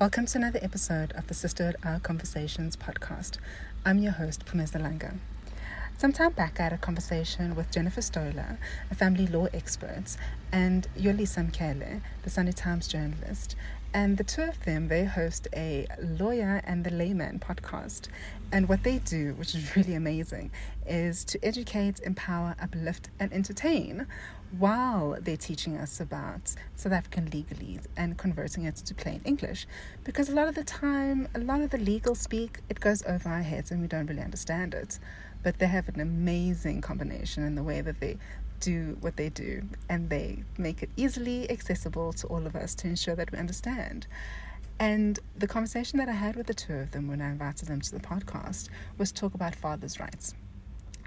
Welcome to another episode of the Sisterhood Hour Conversations podcast. I'm your host, Pumza Langa. Some time back, I had a conversation with Jennifer Stolla, a family law expert, and Yolisa Mkhale, the Sunday Times journalist. And the two of them, they host a Lawyer and the Layman podcast. And what they do, which is really amazing, is to educate, empower, uplift, and entertain while they're teaching us about South African legalese and converting it to plain English. Because a lot of the time, a lot of the legal speak, it goes over our heads and we don't really understand it. But they have an amazing combination in the way that they do what they do, and they make it easily accessible to all of us to ensure that we understand. And the conversation that I had with the two of them when I invited them to the podcast was talk about fathers' rights.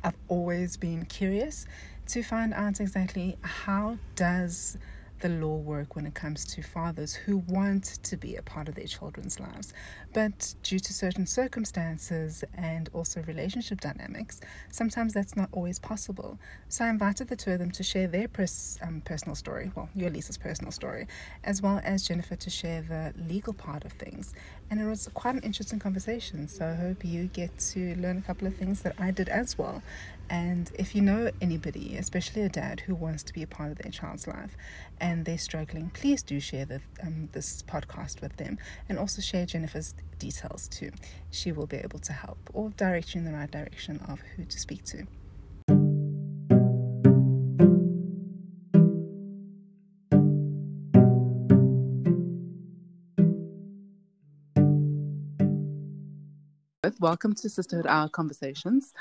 I've always been curious to find out exactly how does the law work when it comes to fathers who want to be a part of their children's lives, but due to certain circumstances and also relationship dynamics, sometimes that's not always possible. So I invited the two of them to share their personal story, well, Yolisa's personal story, as well as Jennifer to share the legal part of things. And it was quite an interesting conversation, so I hope you get to learn a couple of things that I did as well. And if you know anybody, especially a dad, who wants to be a part of their child's life and they're struggling, please do share this podcast with them, and also share Jennifer's details too. She will be able to help or direct you in the right direction of who to speak to. Welcome to Sisterhood Hour Conversations,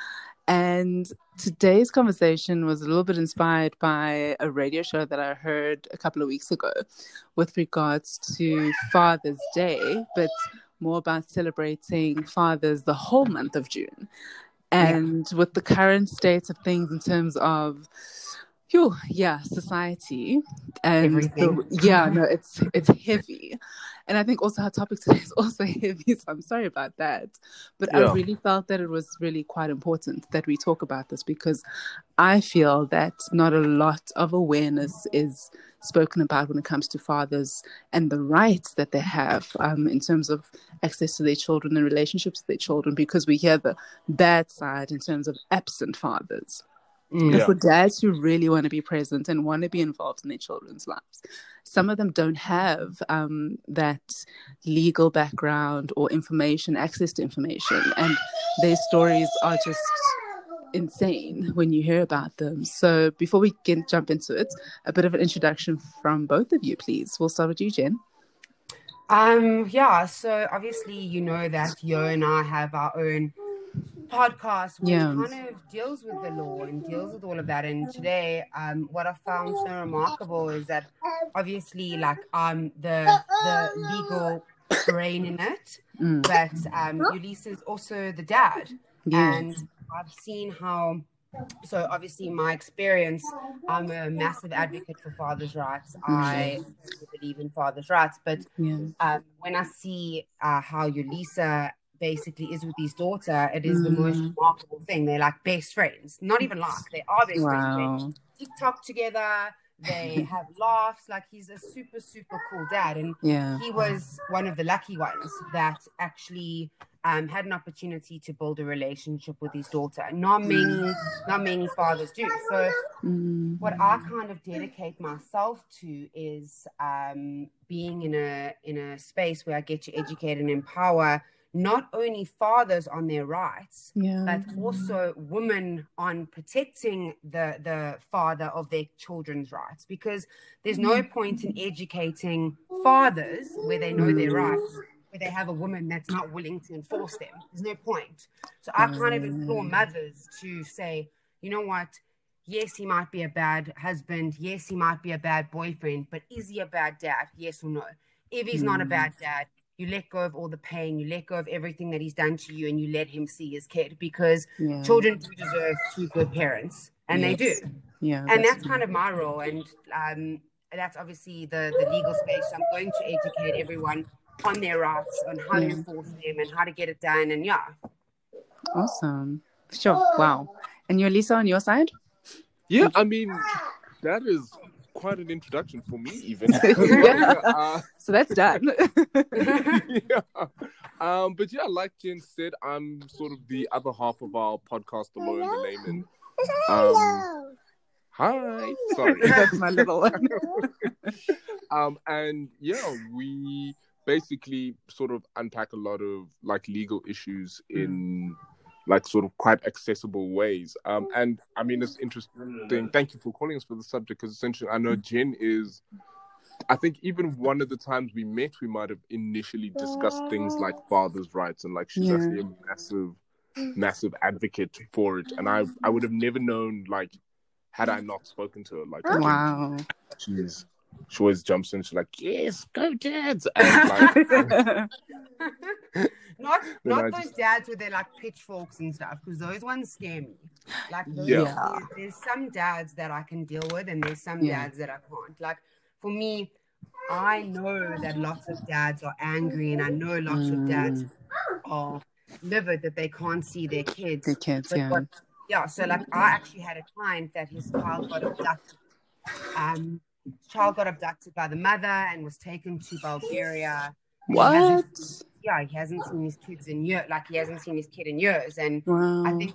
and today's conversation was a little bit inspired by a radio show that I heard a couple of weeks ago with regards to Father's Day, but more about celebrating fathers the whole month of June. And with the current state of things in terms of society and everything. It's heavy, and I think also our topic today is also heavy, so I'm sorry about that, but yeah. I really felt that it was really quite important that we talk about this, because I feel that not a lot of awareness is spoken about when it comes to fathers and the rights that they have in terms of access to their children and relationships with their children, because we hear the bad side in terms of absent fathers. Yeah. For dads who really want to be present and want to be involved in their children's lives, some of them don't have that legal background or access to information, and their stories are just insane when you hear about them. So before we jump into it, a bit of an introduction from both of you, please. We'll start with you, Jen. So obviously you know that Yo and I have our own podcast which kind of deals with the law and deals with all of that, and today what I found so remarkable is that obviously like I'm the legal brain in it, but Yolisa is also the dad, and I've seen how. So obviously my experience, I'm a massive advocate for fathers' rights. I believe in fathers' rights, but when I see how Yolisa basically is with his daughter, it is the most remarkable thing. They're like best friends, not even like, they are best friends. They TikTok together, they have laughs, like he's a super, super cool dad. And he was one of the lucky ones that actually had an opportunity to build a relationship with his daughter. Not many fathers do. So what I kind of dedicate myself to is being in a space where I get to educate and empower not only fathers on their rights, but also women on protecting the father of their children's rights, because there's no point in educating fathers where they know their rights, where they have a woman that's not willing to enforce them. There's no point. So I kind of implore mothers to say, you know what, yes, he might be a bad husband. Yes, he might be a bad boyfriend, but is he a bad dad? Yes or no? If he's not a bad dad, you let go of all the pain, you let go of everything that he's done to you, and you let him see his kid, because children do deserve two good parents, and they do. And that's kind of my role, and that's obviously the legal space. So I'm going to educate everyone on their rights, on how to enforce them and how to get it done, and awesome. Sure, wow. And Yolisa, on your side? I mean, that is quite an introduction for me, even. So that's done. But yeah, like Jen said, I'm sort of the other half of our podcast, The Lawyer and the Layman. Hi. Sorry. That's my little one. And yeah, we basically sort of unpack a lot of like legal issues in like sort of quite accessible ways. And I mean, it's interesting. Thank you for calling us for the subject, because essentially I know Jen is, I think even one of the times we met, we might have initially discussed things like father's rights, and like she's actually a massive advocate for it. And I would have never known, like, had I not spoken to her. Like, wow. She always jumps in. She's like, "Yes, go dads!" And like, not those dads with their like pitchforks and stuff, because those ones scare me. Like, there's some dads that I can deal with, and there's some dads that I can't. Like, for me, I know that lots of dads are angry, and I know lots of dads are livid that they can't see their kids. So like, I actually had a client that his child got abducted. Child got abducted by the mother and was taken to Bulgaria. What? He hasn't seen his kids in years. Like, he hasn't seen his kid in years. And I think,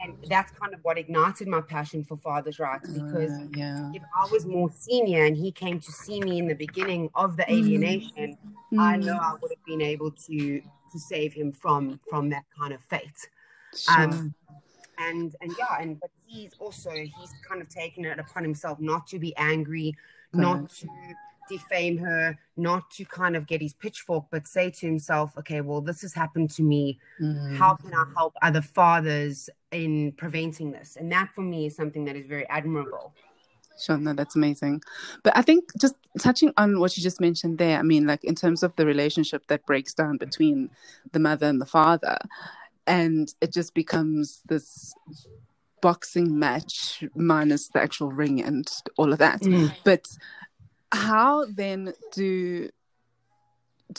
and that's kind of what ignited my passion for father's rights, because if I was more senior and he came to see me in the beginning of the alienation, I know I would have been able to save him from that kind of fate. Sure. But he's kind of taken it upon himself not to be angry, not to defame her, not to kind of get his pitchfork, but say to himself, okay, well, this has happened to me. How can I help other fathers in preventing this? And that for me is something that is very admirable. Sure, no, that's amazing. But I think just touching on what you just mentioned there, I mean, like in terms of the relationship that breaks down between the mother and the father, and it just becomes this boxing match minus the actual ring and all of that. But how then do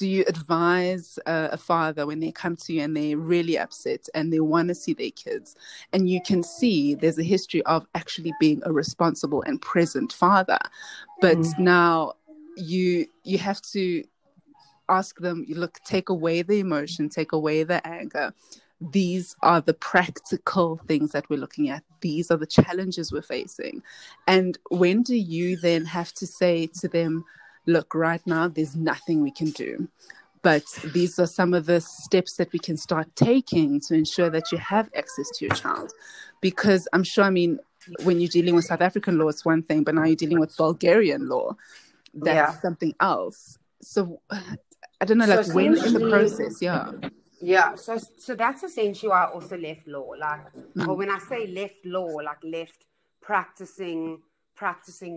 you advise a father when they come to you and they're really upset and they want to see their kids, and you can see there's a history of actually being a responsible and present father, but now you have to ask them, look, take away the emotion, take away the anger. These are the practical things that we're looking at. These are the challenges we're facing. And when do you then have to say to them, look, right now, there's nothing we can do, but these are some of the steps that we can start taking to ensure that you have access to your child? Because I'm sure, I mean, when you're dealing with South African law, it's one thing, but now you're dealing with Bulgarian law. That's something else. So I don't know, like, so when in the process, so that's essentially why I also left law. Like, well, when I say left law, like left practicing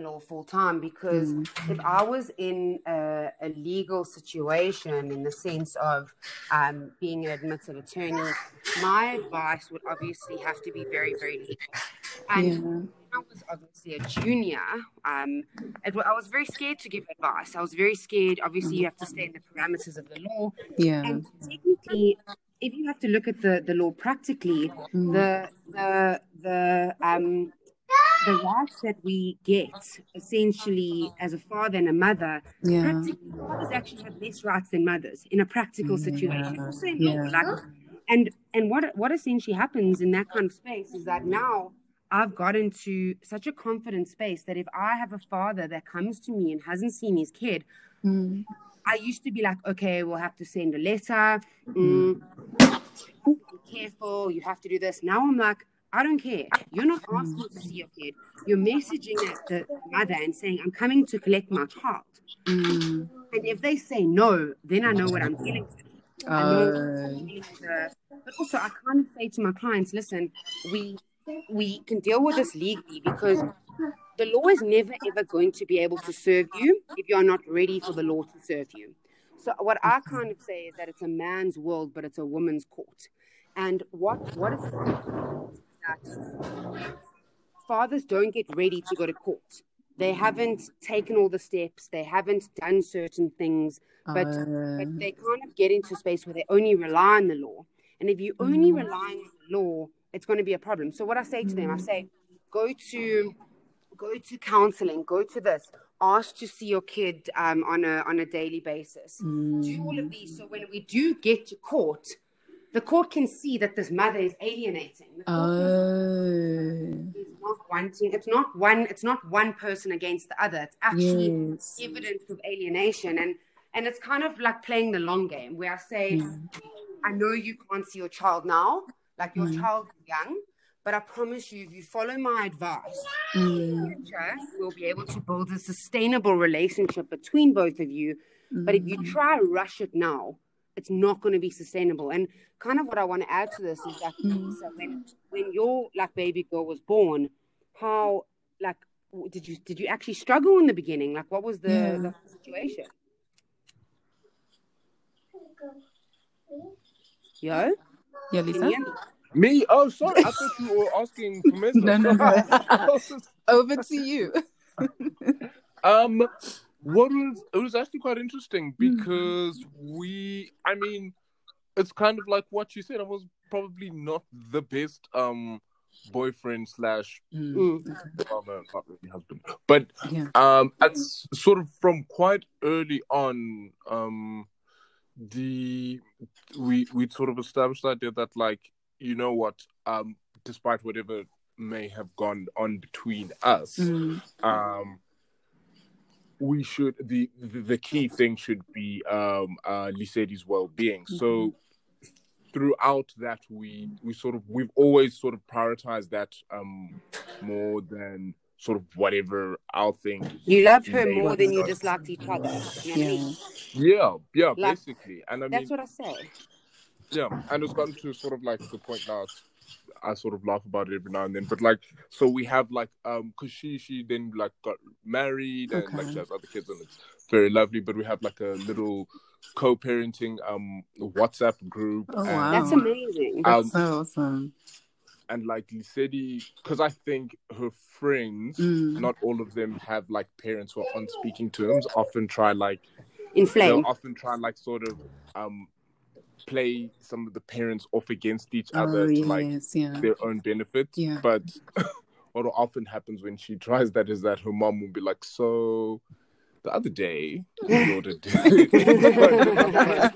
law full time, because if I was in a legal situation in the sense of being an admitted attorney, my advice would obviously have to be very, very legal. And I was obviously a junior. I was very scared to give advice. I was very scared. Obviously, you have to stay in the parameters of the law. Yeah. And technically, if you have to look at the law practically, the rights that we get essentially as a father and a mother, practically, fathers actually have less rights than mothers in a practical situation. Also in law, like, and what essentially happens in that kind of space is that now I've got into such a confident space that if I have a father that comes to me and hasn't seen his kid, I used to be like, okay, we'll have to send a letter. Be careful. You have to do this. Now I'm like, I don't care. You're not asking to see your kid. You're messaging the mother and saying, I'm coming to collect my child. And if they say no, then I know what I'm dealing with. But also, I kind of say to my clients, listen, we can deal with this legally, because the law is never, ever going to be able to serve you if you're not ready for the law to serve you. So what I kind of say is that it's a man's world, but it's a woman's court. And what is that fathers don't get ready to go to court. They haven't taken all the steps. They haven't done certain things. But they kind of get into a space where they only rely on the law. And if you only rely on the law, it's going to be a problem. So what I say to them, I say, go to go to counseling, go to this, ask to see your kid on a daily basis. Do all of these. So when we do get to court, the court can see that this mother is alienating. It's not wanting. It's not one person against the other. It's actually evidence of alienation, and it's kind of like playing the long game where I say, I know you can't see your child now, like your child is young, but I promise you, if you follow my advice, in the future, we'll be able to build a sustainable relationship between both of you. But if you try to rush it now, it's not going to be sustainable. And kind of what I want to add to this is that when your like baby girl was born, how like did you actually struggle in the beginning? Like, what was the situation? Yo? Yolisa? Me? Oh, sorry. I thought you were asking for No. Over to you. It was actually quite interesting because it's kind of like what you said. I was probably not the best boyfriend / father, not really husband. But that's sort of from quite early on, we sort of established the idea that, like, you know what, despite whatever may have gone on between us, we should the key thing should be Lisetti's well-being. So throughout that, we've always sort of prioritized that more than sort of whatever our thing. You loved her more than you disliked each other. You know what I mean? Yeah, like, basically. And that's what I said. Yeah, and it's gotten to sort of like the point now I sort of laugh about it every now and then, but like, so we have like, because she then like got married and like she has other kids and it's very lovely, but we have like a little co-parenting WhatsApp group. Oh, wow. That's amazing. That's so awesome. And like Lisetti, because I think her friends, not all of them have like parents who are on speaking terms, often try like sort of play some of the parents off against each other to their own benefit. Yeah. But what often happens when she tries that is that her mom will be like, so the other day, we ordered it.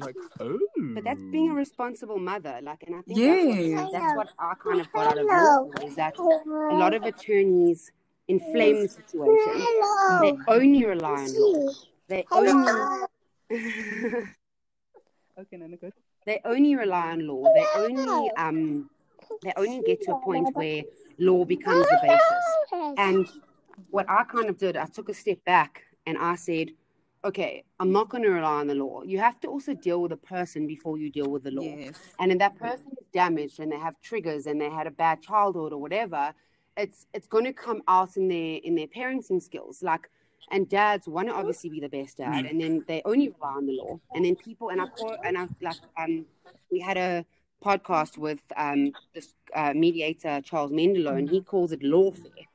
Like, oh. But that's being a responsible mother, like, and I think that's what I kind of got out of this, is that a lot of attorneys inflame the situation. They only rely on law. They only rely on law. They only get to a point where law becomes the basis. And what I kind of did, I took a step back and I said, okay, I'm not going to rely on the law. You have to also deal with a person before you deal with the law. Yes. And if that person is damaged and they have triggers and they had a bad childhood or whatever, it's going to come out in their parenting skills. Like, and dads want to obviously be the best dad, and then they only rely on the law. And then people, we had a podcast with this mediator Charles Mendelow, and he calls it lawfare,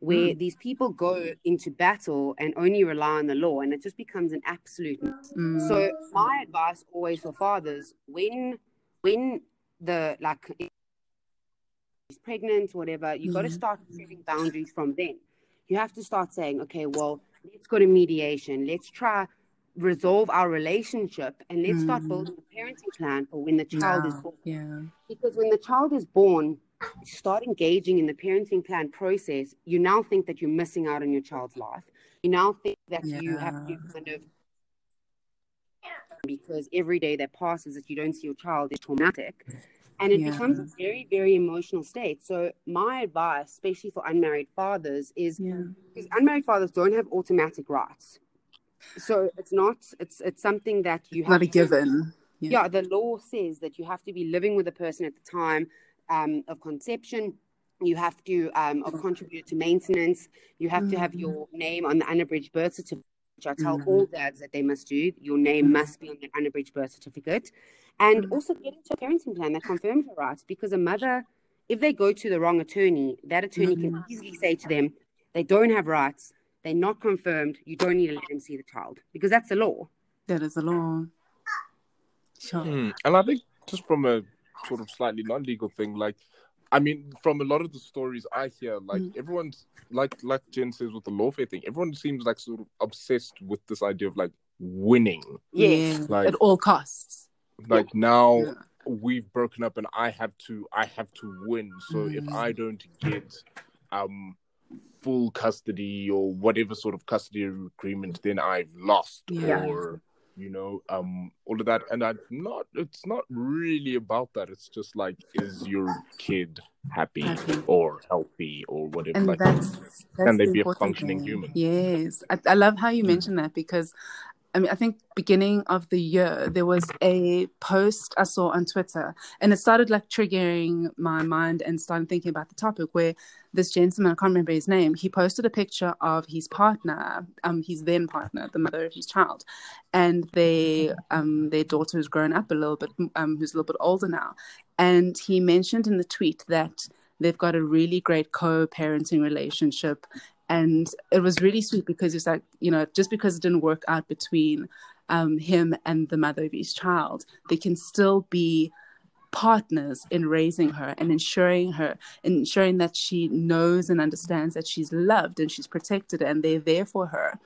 where these people go into battle and only rely on the law, and it just becomes an absolute mess. So my advice always for fathers, when the like is pregnant, whatever, you got to start setting boundaries from then. You have to start saying, okay, well, let's go to mediation. Let's try resolve our relationship, and let's start building a parenting plan for when the child is born. Yeah. Because when the child is born, you start engaging in the parenting plan process. You now think that you're missing out on your child's life. You now think that you have to kind of, because every day that passes that you don't see your child is traumatic. And it becomes a very, very emotional state. So my advice, especially for unmarried fathers, is because unmarried fathers don't have automatic rights. So it's something that you have. Not a given. Yeah, the law says that you have to be living with a person at the time of conception. You have to have contributed to maintenance. You have to have your name on the unabridged birth certificate, which I tell all dads that they must do. Your name must be on the unabridged birth certificate. And also get into a parenting plan that confirms your rights, because a mother, if they go to the wrong attorney, that attorney can easily say to them, they don't have rights, they're not confirmed, you don't need to let them see the child, because that's the law. That is the law. Sure. And I think just from a sort of slightly non-legal thing, like I mean, from a lot of the stories I hear, like everyone's like Jen says with the lawfare thing, everyone seems like sort of obsessed with this idea of like winning. Yeah. Like, at all costs. Like now we've broken up and I have to win. So if I don't get full custody or whatever sort of custody agreement, then I've lost. Yeah. Or all of that, and it's not really about that. It's just like, is your kid happy or healthy or whatever? And like, can they be a functioning human? Yes, I love how you mentioned that, because I mean, I think beginning of the year there was a post I saw on Twitter, and it started like triggering my mind and started thinking about the topic, where this gentleman, I can't remember his name, he posted a picture of his partner, his then partner, the mother of his child, and their daughter who's grown up a little bit, who's a little bit older now. And he mentioned in the tweet that they've got a really great co-parenting relationship. And it was really sweet, because it's like, just because it didn't work out between him and the mother of his child, they can still be partners in raising her and ensuring that she knows and understands that she's loved and she's protected and they're there for her.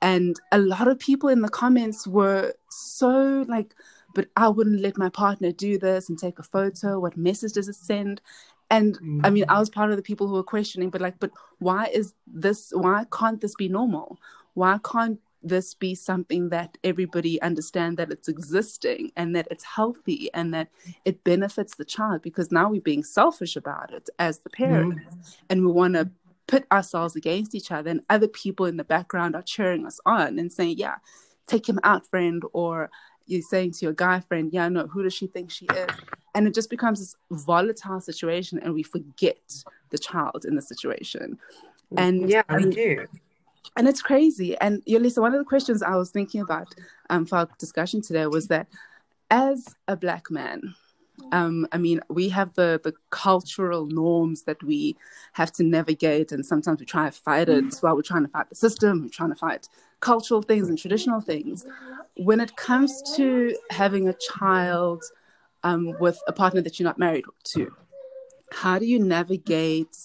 And a lot of people in the comments were so like, but I wouldn't let my partner do this and take a photo. What message does it send? And I mean, I was part of the people who were questioning, but why is this? Why can't this be normal? Why can't this be something that everybody understand that it's existing and that it's healthy and that it benefits the child? Because now we're being selfish about it as the parents, and we want to pit ourselves against each other, and other people in the background are cheering us on and saying, yeah, take him out, friend, or you're saying to your guy friend, yeah, no, who does she think she is? And it just becomes this volatile situation, and we forget the child in the situation. And yeah, we do. And it's crazy. And Yolisa, one of the questions I was thinking about for our discussion today was that as a black man, I mean, we have the cultural norms that we have to navigate, and sometimes we try to fight it while we're trying to fight the system, we're trying to fight cultural things and traditional things. When it comes to having a child with a partner that you're not married to, how do you navigate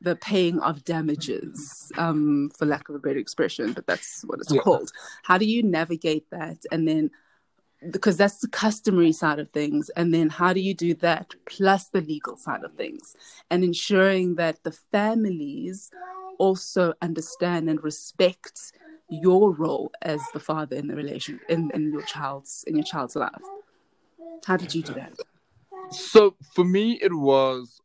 the paying of damages, for lack of a better expression, but that's what it's called? How do you navigate that? And then, because that's the customary side of things, and then how do you do that plus the legal side of things, and ensuring that the families also understand and respect your role as the father in the relation, in your child's life? How did you do that? So for me, it was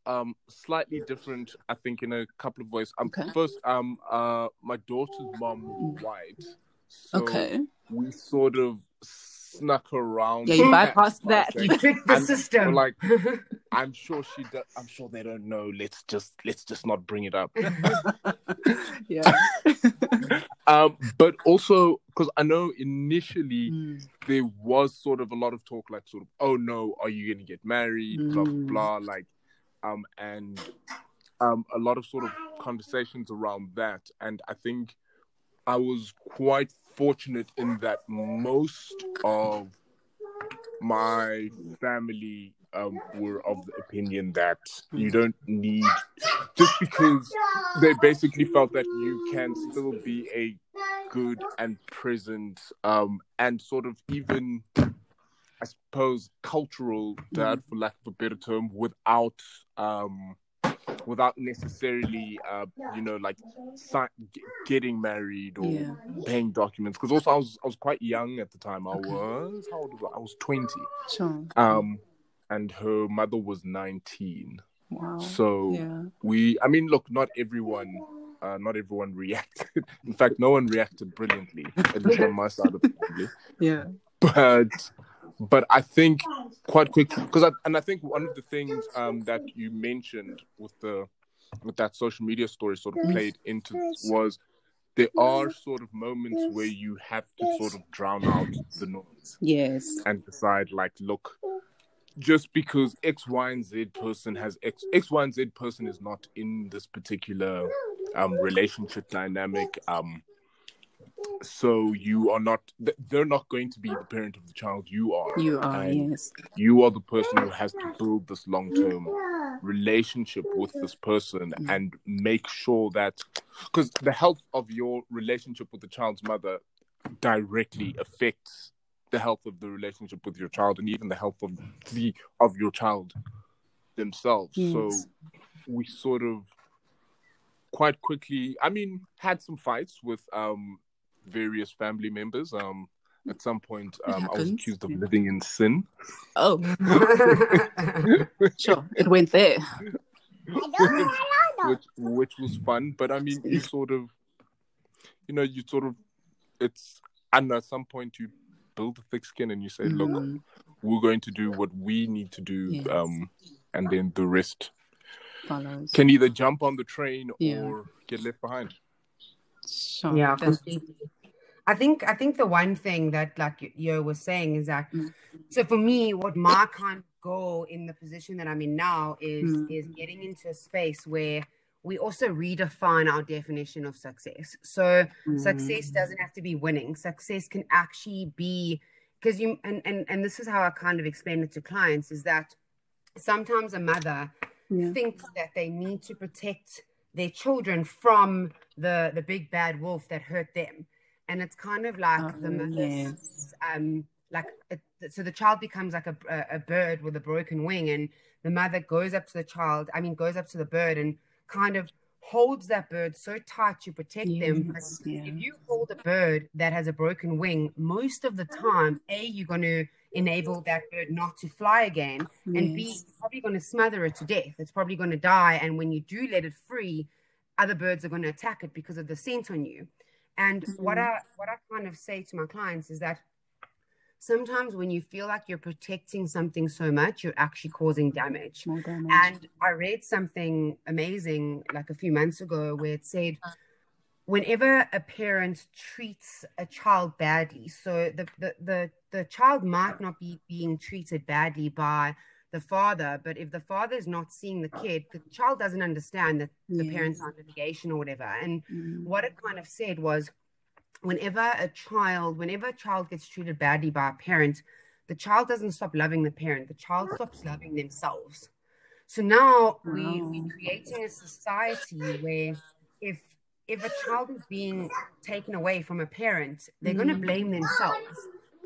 slightly different, I think, in a couple of ways. First, my daughter's mom was white, so we sort of snuck around. Yeah, you bypassed that. You tricked the system. Like, I'm sure she does. I'm sure they don't know. Let's just not bring it up. Yeah. But also, because I know initially there was sort of a lot of talk, like, sort of, oh no, are you going to get married? Blah blah. Like, and a lot of sort of conversations around that. And I think I was quite fortunate in that most of my family were of the opinion that you don't need, just because they basically felt that you can still be a good and present and sort of even, I suppose, cultural dad, for lack of a better term, without without necessarily, like getting married or paying documents. Because also I was quite young at the time. How old was I? I was 20. Sure. And her mother was 19. Wow. So I mean, look, not everyone reacted. In fact, no one reacted brilliantly, at least on my side of the family. Yeah. But I think quite quickly, because I think one of the things that you mentioned with that social media story sort of played into was, there are sort of moments where you have to sort of drown out the noise. Yes. And decide, like, look, just because X, Y, and Z person has X, Y, and Z person is not in this particular relationship dynamic, so you are not, they're not going to be the parent of the child. You are. You are, yes. You are the person who has to build this long-term relationship with this person and make sure that, because the health of your relationship with the child's mother directly affects the health of the relationship with your child and even the health of your child themselves. Yes. So we sort of quite quickly, I mean, had some fights with various family members. At some point, I was accused of living in sin. Oh. Sure, it went there. which was fun, but I mean, you sort of, you know, it's, and at some point you build a thick skin and you say, look, we're going to do what we need to do, and then the rest follows. Can either jump on the train or get left behind. Sure. Yeah, I think the one thing that, like Yo was saying, is that so for me, what my kind of goal in the position that I'm in now is getting into a space where we also redefine our definition of success. So success doesn't have to be winning. Success can actually be, because you and this is how I kind of explain it to clients, is that sometimes a mother thinks that they need to protect their children from the big bad wolf that hurt them. And it's kind of like the mother's, so the child becomes like a bird with a broken wing, and the mother goes up to the bird and kind of holds that bird so tight to protect them. But if you hold a bird that has a broken wing, most of the time, A, you're going to enable that bird not to fly again, and B, you're probably going to smother it to death. It's probably going to die. And when you do let it free, other birds are going to attack it because of the scent on you. And what I kind of say to my clients is that sometimes when you feel like you're protecting something so much, you're actually causing damage. More damage. And I read something amazing like a few months ago where it said, whenever a parent treats a child badly, so the child might not be being treated badly by the father, but if the father is not seeing the kid, the child doesn't understand that the parents are on litigation or whatever. And what it kind of said was, whenever a child gets treated badly by a parent, the child doesn't stop loving the parent. The child stops loving themselves. So now we're creating a society where if a child is being taken away from a parent, they're going to blame themselves.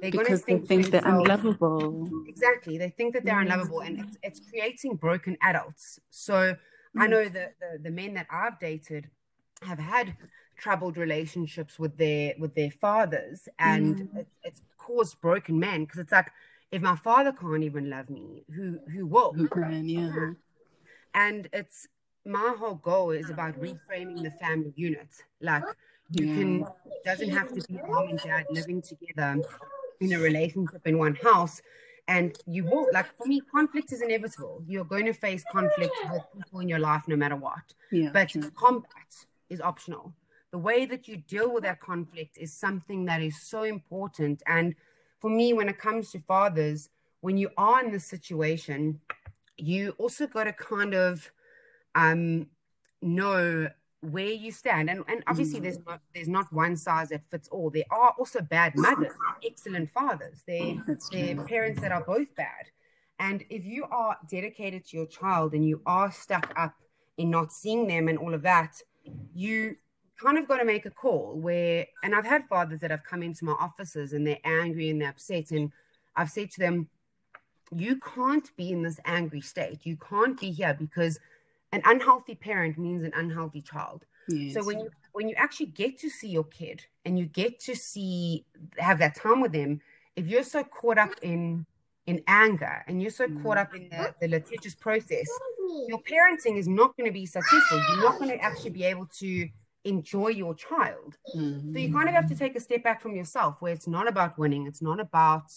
Because they think they're unlovable. Exactly. They think that they're unlovable, and it's creating broken adults. So I know the men that I've dated have had troubled relationships with their fathers, and it's caused broken men, because it's like, if my father can't even love me, who will? Who can, And it's, my whole goal is about reframing the family unit. Like, it doesn't have to be mom and dad living together in a relationship in one house. And you will, like, for me, conflict is inevitable. You're going to face conflict with people in your life no matter what. Yeah, but combat is optional. The way that you deal with that conflict is something that is so important. And for me, when it comes to fathers, when you are in this situation, you also got to kind of know where you stand, and obviously there's not one size that fits all. There are also bad mothers, excellent fathers, they're parents that are both bad. And if you are dedicated to your child and you are stuck up in not seeing them and all of that, you kind of got to make a call where, and I've had fathers that have come into my offices and they're angry and they're upset, and I've said to them, you can't be in this angry state, you can't be here, because an unhealthy parent means an unhealthy child. Yes. So when you actually get to see your kid and you get to have that time with them, if you're so caught up in anger and you're so caught up in the litigious process, your parenting is not going to be successful. You're not going to actually be able to enjoy your child. Mm. So you kind of have to take a step back from yourself, where it's not about winning. It's not about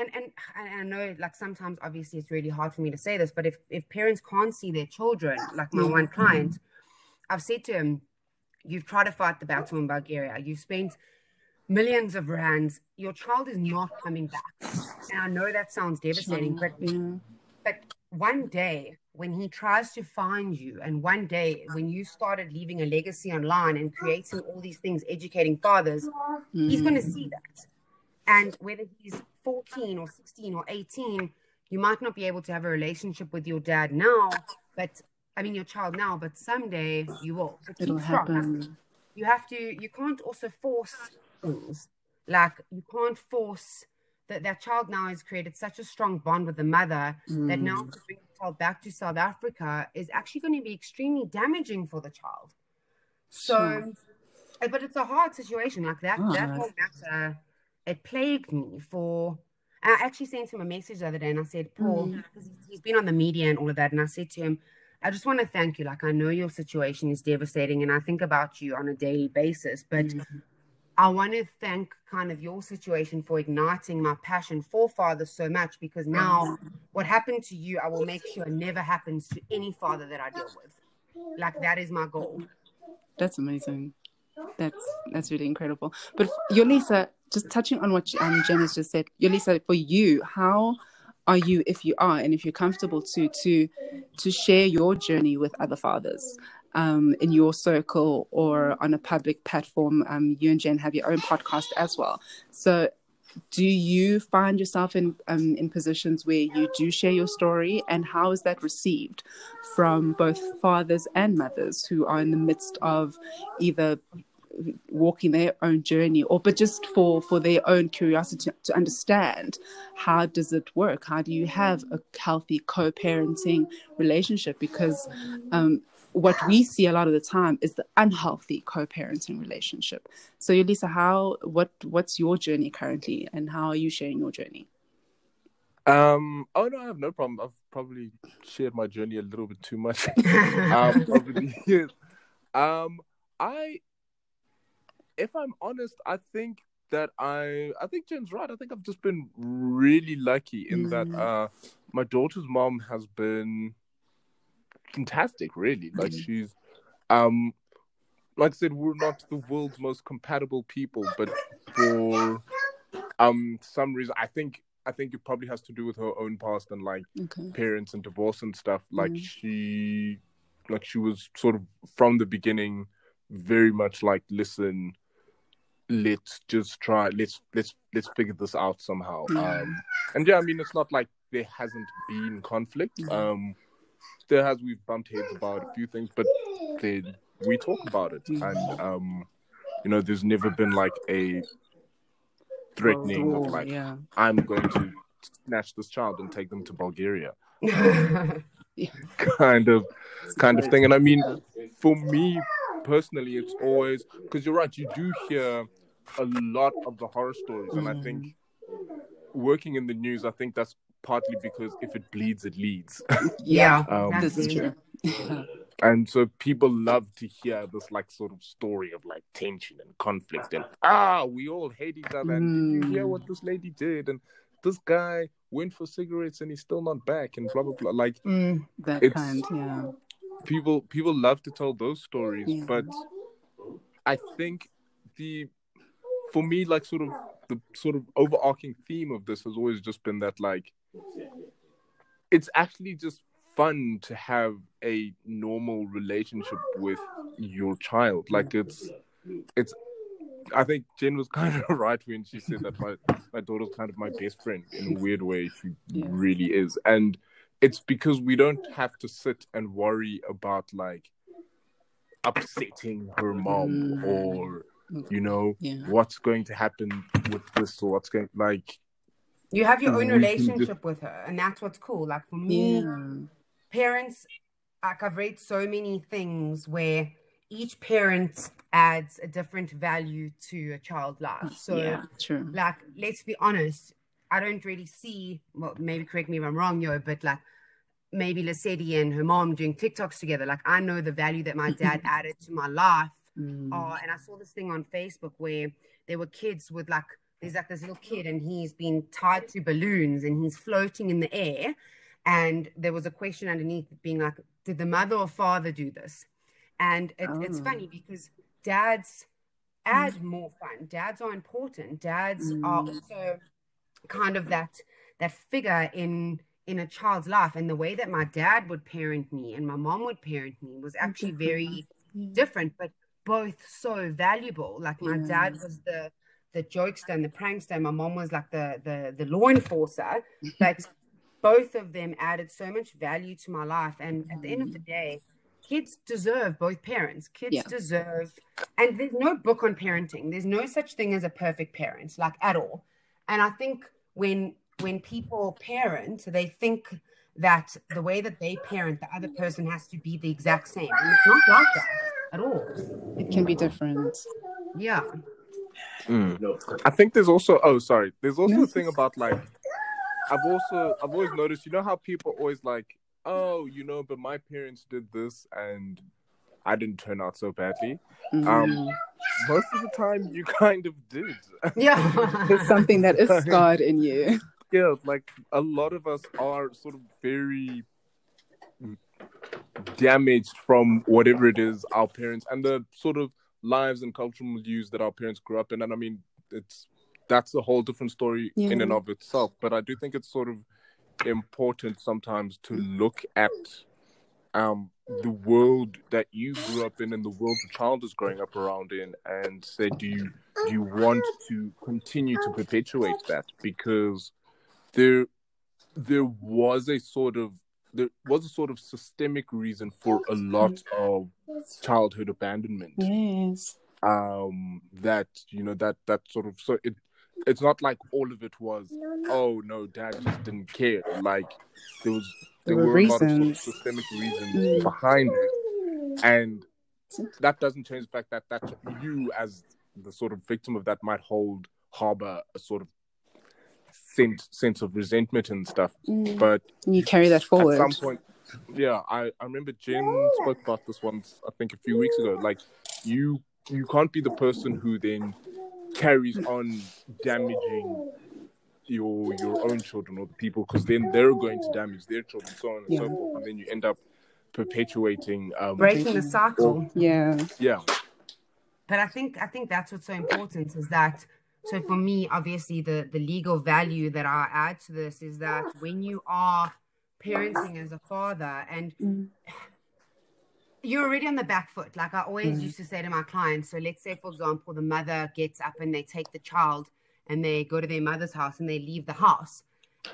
And I know, like, sometimes obviously it's really hard for me to say this, but if parents can't see their children, like my one client, I've said to him, you've tried to fight the battle in Bulgaria. You've spent millions of rands. Your child is not coming back. And I know that sounds devastating, but one day when he tries to find you, and one day when you started leaving a legacy online and creating all these things, educating fathers, he's going to see that. And whether he's 14 or 16 or 18, You might not be able to have a relationship with your dad now, but I mean your child now, but someday you will. So it'll happen. You have to, you can't also force things. Like you can't force that. That child now has created such a strong bond with the mother that now to bring the child back to South Africa is actually going to be extremely damaging for the child. So, but it's a hard situation. Like that whole matter, it plagued me for. I actually sent him a message the other day and I said, Paul, because he's been on the media and all of that. And I said to him, I just want to thank you. Like, I know your situation is devastating and I think about you on a daily basis, but I want to thank kind of your situation for igniting my passion for fathers so much, because now what happened to you, I will make sure it never happens to any father that I deal with. Like, that is my goal. That's amazing. That's really incredible. But Yolisa, just touching on what Jen has just said, Yolisa, for you, how are you, if you are, and if you're comfortable to share your journey with other fathers in your circle or on a public platform? You and Jen have your own podcast as well. So do you find yourself in positions where you do share your story, and how is that received from both fathers and mothers who are in the midst of either walking their own journey or but just for their own curiosity to understand, how does it work? How do you have a healthy co-parenting relationship? Because what we see a lot of the time is the unhealthy co-parenting relationship. So Yolisa, what's your journey currently, and how are you sharing your journey? I have no problem. I've probably shared my journey a little bit too much. Probably, yes. If I'm honest, I think Jen's right. I think I've just been really lucky in that my daughter's mom has been fantastic, really. Like she's, like I said, we're not the world's most compatible people, but for some reason, I think it probably has to do with her own past and like parents and divorce and stuff. Like she was sort of from the beginning very much like, listen, let's figure this out somehow. It's not like there hasn't been conflict. We've bumped heads about a few things, but we talk about it, and there's never been like a threatening of like, I'm going to snatch this child and take them to Bulgaria. Kind of thing. And I mean, for me personally, it's always, because you're right, you do hear a lot of the horror stories, and I think working in the news, I think that's partly because if it bleeds, it leads. This is true. And so people love to hear this like sort of story of like tension and conflict and we all hate each other, and did you hear what this lady did, and this guy went for cigarettes and he's still not back, and blah blah blah. Like people love to tell those stories, but I think for me the overarching theme of this has always just been that like it's actually just fun to have a normal relationship with your child. Like it's I think Jen was kind of right when she said that my daughter's kind of my best friend in a weird way. She really is. And it's because we don't have to sit and worry about like upsetting her mom or, what's going to happen with this or what's going like. You have your own relationship with her, and that's what's cool. Like for me, parents, like I've read so many things where each parent adds a different value to a child's life. So true. Like, let's be honest, I don't really see, well, maybe correct me if I'm wrong, but like maybe Lisetti and her mom doing TikToks together. Like I know the value that my dad added to my life. And I saw this thing on Facebook where there were kids with like, there's like this little kid and he's been tied to balloons and he's floating in the air. And there was a question underneath being like, did the mother or father do this? And it's funny because dads add more fun. Dads are important. Dads are also kind of that figure in a child's life. And the way that my dad would parent me and my mom would parent me was actually very different, but both so valuable. Like my dad was the jokester and the prankster. And my mom was like the law enforcer. But both of them added so much value to my life. And at the end of the day, kids deserve both parents. Kids deserve, and there's no book on parenting. There's no such thing as a perfect parent, like at all. And I think when people parent, they think that the way that they parent, the other person has to be the exact same. And it's not like that at all. It can be different. Yeah. I think there's also, a thing about like, I've always noticed, you know how people always like, oh, you know, but my parents did this and I didn't turn out so badly. Most of the time, you kind of did. Yeah. It's something that is scarred in you. Yeah, like a lot of us are sort of very damaged from whatever it is our parents and the sort of lives and cultural milieux that our parents grew up in. And I mean, that's a whole different story in and of itself. But I do think it's sort of important sometimes to look at the world that you grew up in and the world the child is growing up around in, and say, do you want to continue to perpetuate that? Because there was a sort of systemic reason for a lot of childhood abandonment. Yes. It's not like all of it was, oh no, Dad just didn't care. Like there were reasons. A lot of, sort of systemic reasons behind it, and that doesn't change the fact that you, as the sort of victim of that, might harbor a sort of sense of resentment and stuff. But you carry that forward. At some point, I remember Jen spoke about this once, I think a few weeks ago. Like you can't be the person who then carries on damaging your own children or the people, because then they're going to damage their children, so on and so forth, and then you end up perpetuating breaking the cycle. But I think that's what's so important, is that, so for me, obviously the legal value that I add to this is that when you are parenting as a father, and you're already on the back foot. Like I always used to say to my clients, so let's say, for example, the mother gets up and they take the child and they go to their mother's house and they leave the house.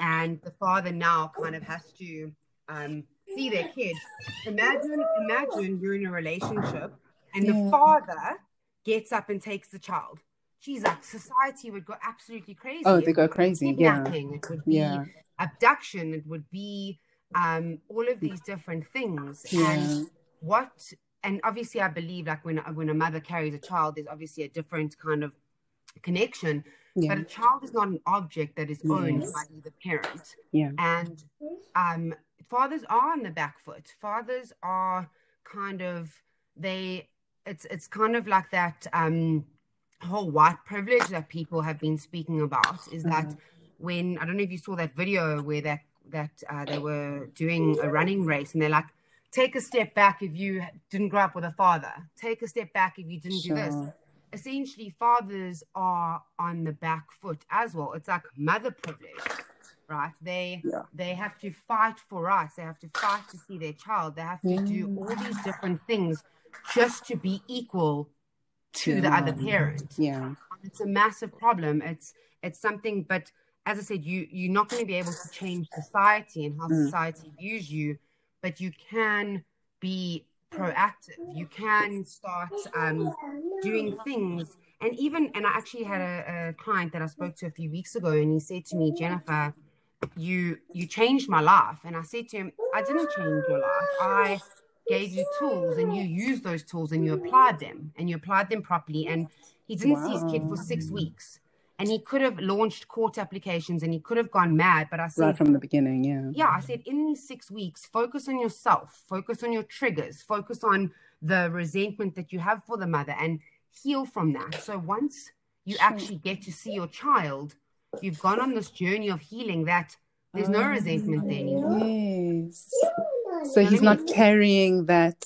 And the father now kind of has to see their kid. Imagine you're in a relationship and the father gets up and takes the child. She's like, society would go absolutely crazy. Oh, they go crazy. Kidnapping. It would be abduction. It would be all of these different things. Yeah. And obviously I believe, like, when a mother carries a child, there's obviously a different kind of connection, but a child is not an object that is owned by the parent. And fathers are on the back foot. Fathers are kind of, it's kind of like that whole white privilege that people have been speaking about, is that when, I don't know if you saw that video where that they were doing a running race and they're like, take a step back if you didn't grow up with a father. Take a step back if you didn't do this. Essentially, fathers are on the back foot as well. It's like mother privilege, right? They have to fight for rights. They have to fight to see their child. They have to do all these different things just to be equal to the other parent. Yeah, it's a massive problem. It's something, but as I said, you're not going to be able to change society and how society views you. But you can be proactive. You can start doing things. And I actually had a client that I spoke to a few weeks ago, and he said to me, Jennifer, you changed my life. And I said to him, I didn't change your life. I gave you tools, and you used those tools, and you applied them. And you applied them properly. And he didn't see his kid for 6 weeks. And he could have launched court applications and he could have gone mad. But I said, right from the beginning, I said, in these 6 weeks, focus on yourself, focus on your triggers, focus on the resentment that you have for the mother, and heal from that. So once you actually get to see your child, you've gone on this journey of healing that there's no resentment there anymore. Yes. So he's not carrying that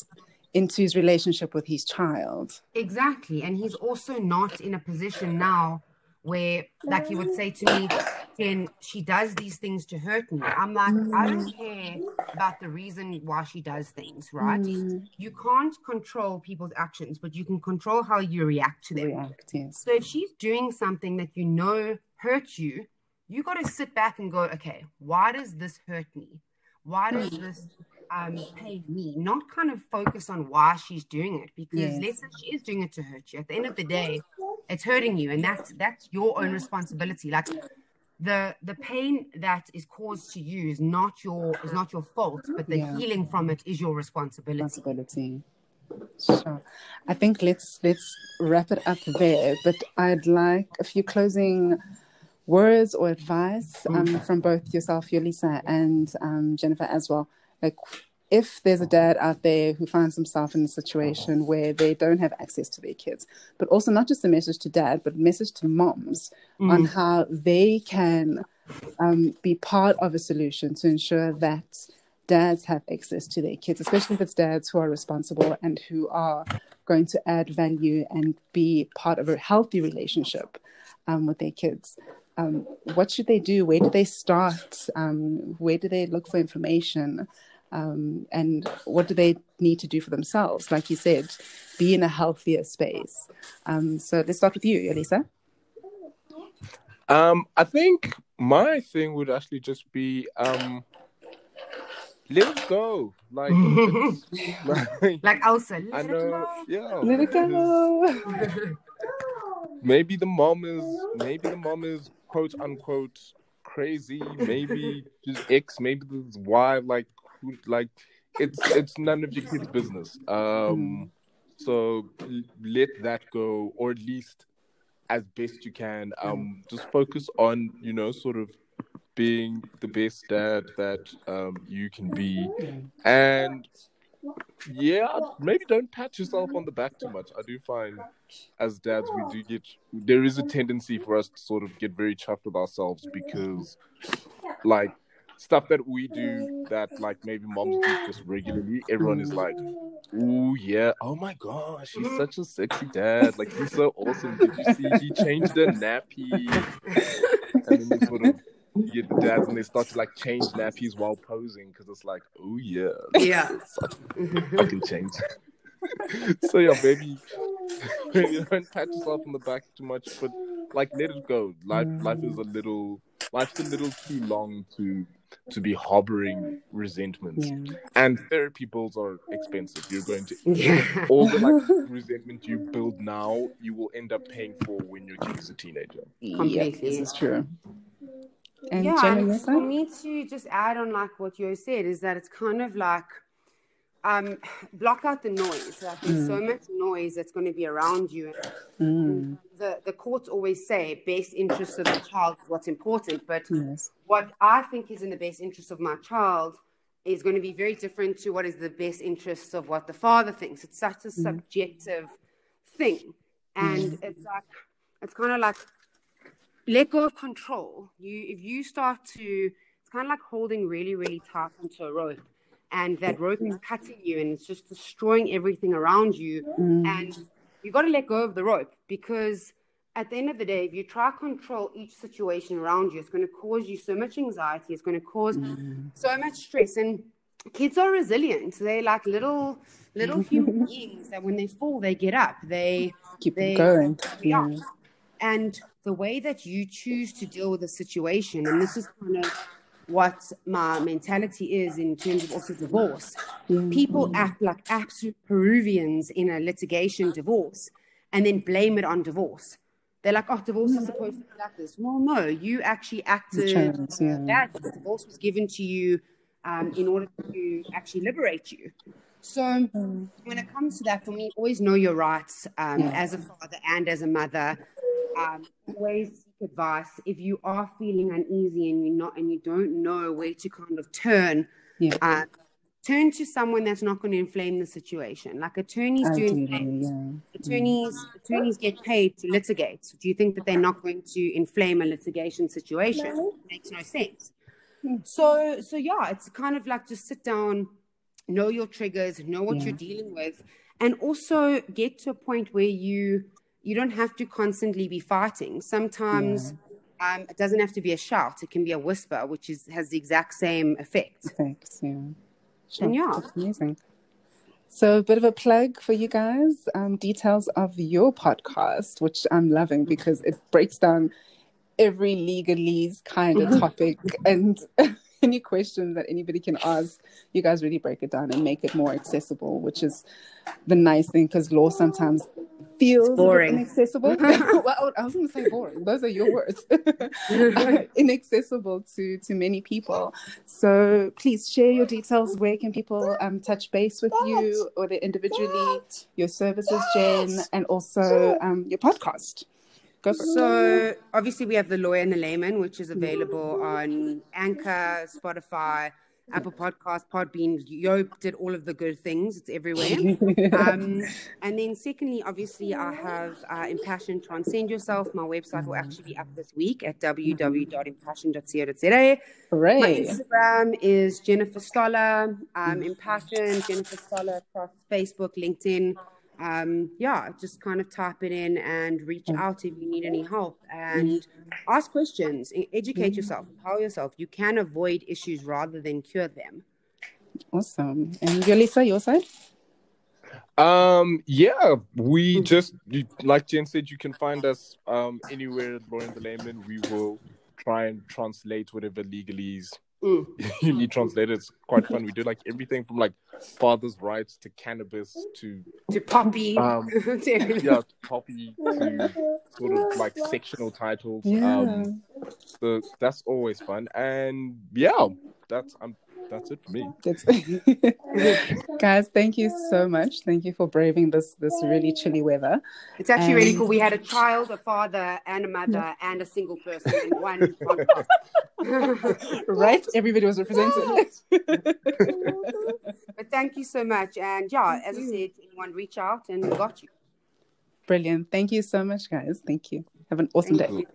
into his relationship with his child. Exactly. And he's also not in a position now where, like, he would say to me, then she does these things to hurt me. I'm like, I don't care about the reason why she does things, right? You can't control people's actions, but you can control how you react to them. So if she's doing something that you know hurts you, you got to sit back and go, okay, why does this hurt me? Why does this pain me? Not kind of focus on why she's doing it, because let's say she is doing it to hurt you. At the end of the day, it's hurting you, and that's your own responsibility. Like the pain that is caused to you is not your fault, but the healing from it is your responsibility. Sure. I think let's wrap it up there, but I'd like a few closing words or advice from both yourself, Yolisa, and Jennifer as well. Like, if there's a dad out there who finds himself in a situation where they don't have access to their kids, but also not just a message to dad, but a message to moms on how they can be part of a solution to ensure that dads have access to their kids, especially if it's dads who are responsible and who are going to add value and be part of a healthy relationship with their kids. What should they do? Where do they start? Where do they look for information? And what do they need to do for themselves? Like you said, be in a healthier space. So let's start with you, Yolisa. I think my thing would actually just be... let it go, like Elsa. I know, yeah. Let it go. Maybe the mom is quote unquote crazy. Maybe she's X. Maybe this is Y. Like it's none of your kids' business. So let that go, or at least as best you can. Just focus on sort of being the best dad that you can be, and maybe don't pat yourself on the back too much. I do find as dads there is a tendency for us to sort of get very chuffed with ourselves, because like stuff that we do that like maybe moms do just regularly, everyone is like, oh yeah, oh my gosh, he's such a sexy dad, like he's so awesome, did you see he changed the nappy? And then sort of get the dads and they start to like change nappies while posing, because it's like, oh yeah, I can change. So yeah, baby, don't pat yourself on the back too much, but like let it go. Life's a little too long to be harboring resentment. Yeah. And therapy bills are expensive. You're going to all the like resentment you build now, you will end up paying for when your kid is a teenager. Completely, this is true. And and for me to just add on like what you said is that it's kind of like block out the noise. Like there's so much noise that's going to be around you. And the courts always say best interest of the child is what's important, but what I think is in the best interest of my child is going to be very different to what is the best interest of what the father thinks. It's such a subjective thing, and it's kind of like let go of control. If you start to, it's kind of like holding really, really tight onto a rope, and that rope is cutting you and it's just destroying everything around you. And you got to let go of the rope, because at the end of the day, if you try to control each situation around you, it's going to cause you so much anxiety. It's going to cause so much stress. And kids are resilient. They're like little human beings that when they fall, they get up. They keep going. Yeah. And the way that you choose to deal with the situation, and this is kind of what my mentality is in terms of also divorce. People act like absolute Peruvians in a litigation divorce and then blame it on divorce. They're like, oh, divorce is supposed to be like this. Well, no, you actually acted bad. The divorce was given to you in order to actually liberate you. So when it comes to that, for me, always know your rights as a father and as a mother. Always seek advice. If you are feeling uneasy and you don't know where to kind of turn, turn to someone that's not going to inflame the situation. Like attorneys get paid to litigate. Do you think that they're not going to inflame a litigation situation? No. It makes no sense. So yeah, it's kind of like just sit down, know your triggers, know what you're dealing with, and also get to a point where you don't have to constantly be fighting. Sometimes it doesn't have to be a shout. It can be a whisper, which has the exact same effect. Effects, yeah. Sure. And that's amazing. So a bit of a plug for you guys. Details of your podcast, which I'm loving because it breaks down every legalese kind of topic and any question that anybody can ask, you guys really break it down and make it more accessible, which is the nice thing, because law sometimes feels boring, inaccessible. Well, I was going to say boring. Those are your words. Inaccessible to many people. So please share your details. Where can people touch base with you, or individually, your services, Jen, and also your podcast? Go for it. So obviously we have the Lawyer and the Layman, which is available on Anchor, Spotify, Apple Podcast, Podbean. Yope did all of the good things. It's everywhere. And then secondly, obviously, I have Impassion Transcend Yourself. My website will actually be up this week at www.impassion.co.za. Hooray. My Instagram is Jennifer Stolla, Impassion, Jennifer Stolla across Facebook, LinkedIn. Just kind of type it in and reach out if you need any help, and ask questions, educate yourself, empower yourself. You can avoid issues rather than cure them. Awesome. And Yolisa, your side? We just, like Jen said, you can find us anywhere at Lawyer and the Layman. We will try and translate whatever legalese you need translated. It's quite fun. We do like everything from like father's rights to cannabis to poppy, to sort of like sectional titles. So that's always fun, and that's it for me. Guys, thank you so much. Thank you for braving this really chilly weather. It's actually really cool. We had a child, a father, and a mother, and a single person in one podcast. Right? Everybody was represented. But thank you so much. And as I said, anyone reach out and we got you. Brilliant. Thank you so much, guys. Thank you. Have an awesome day.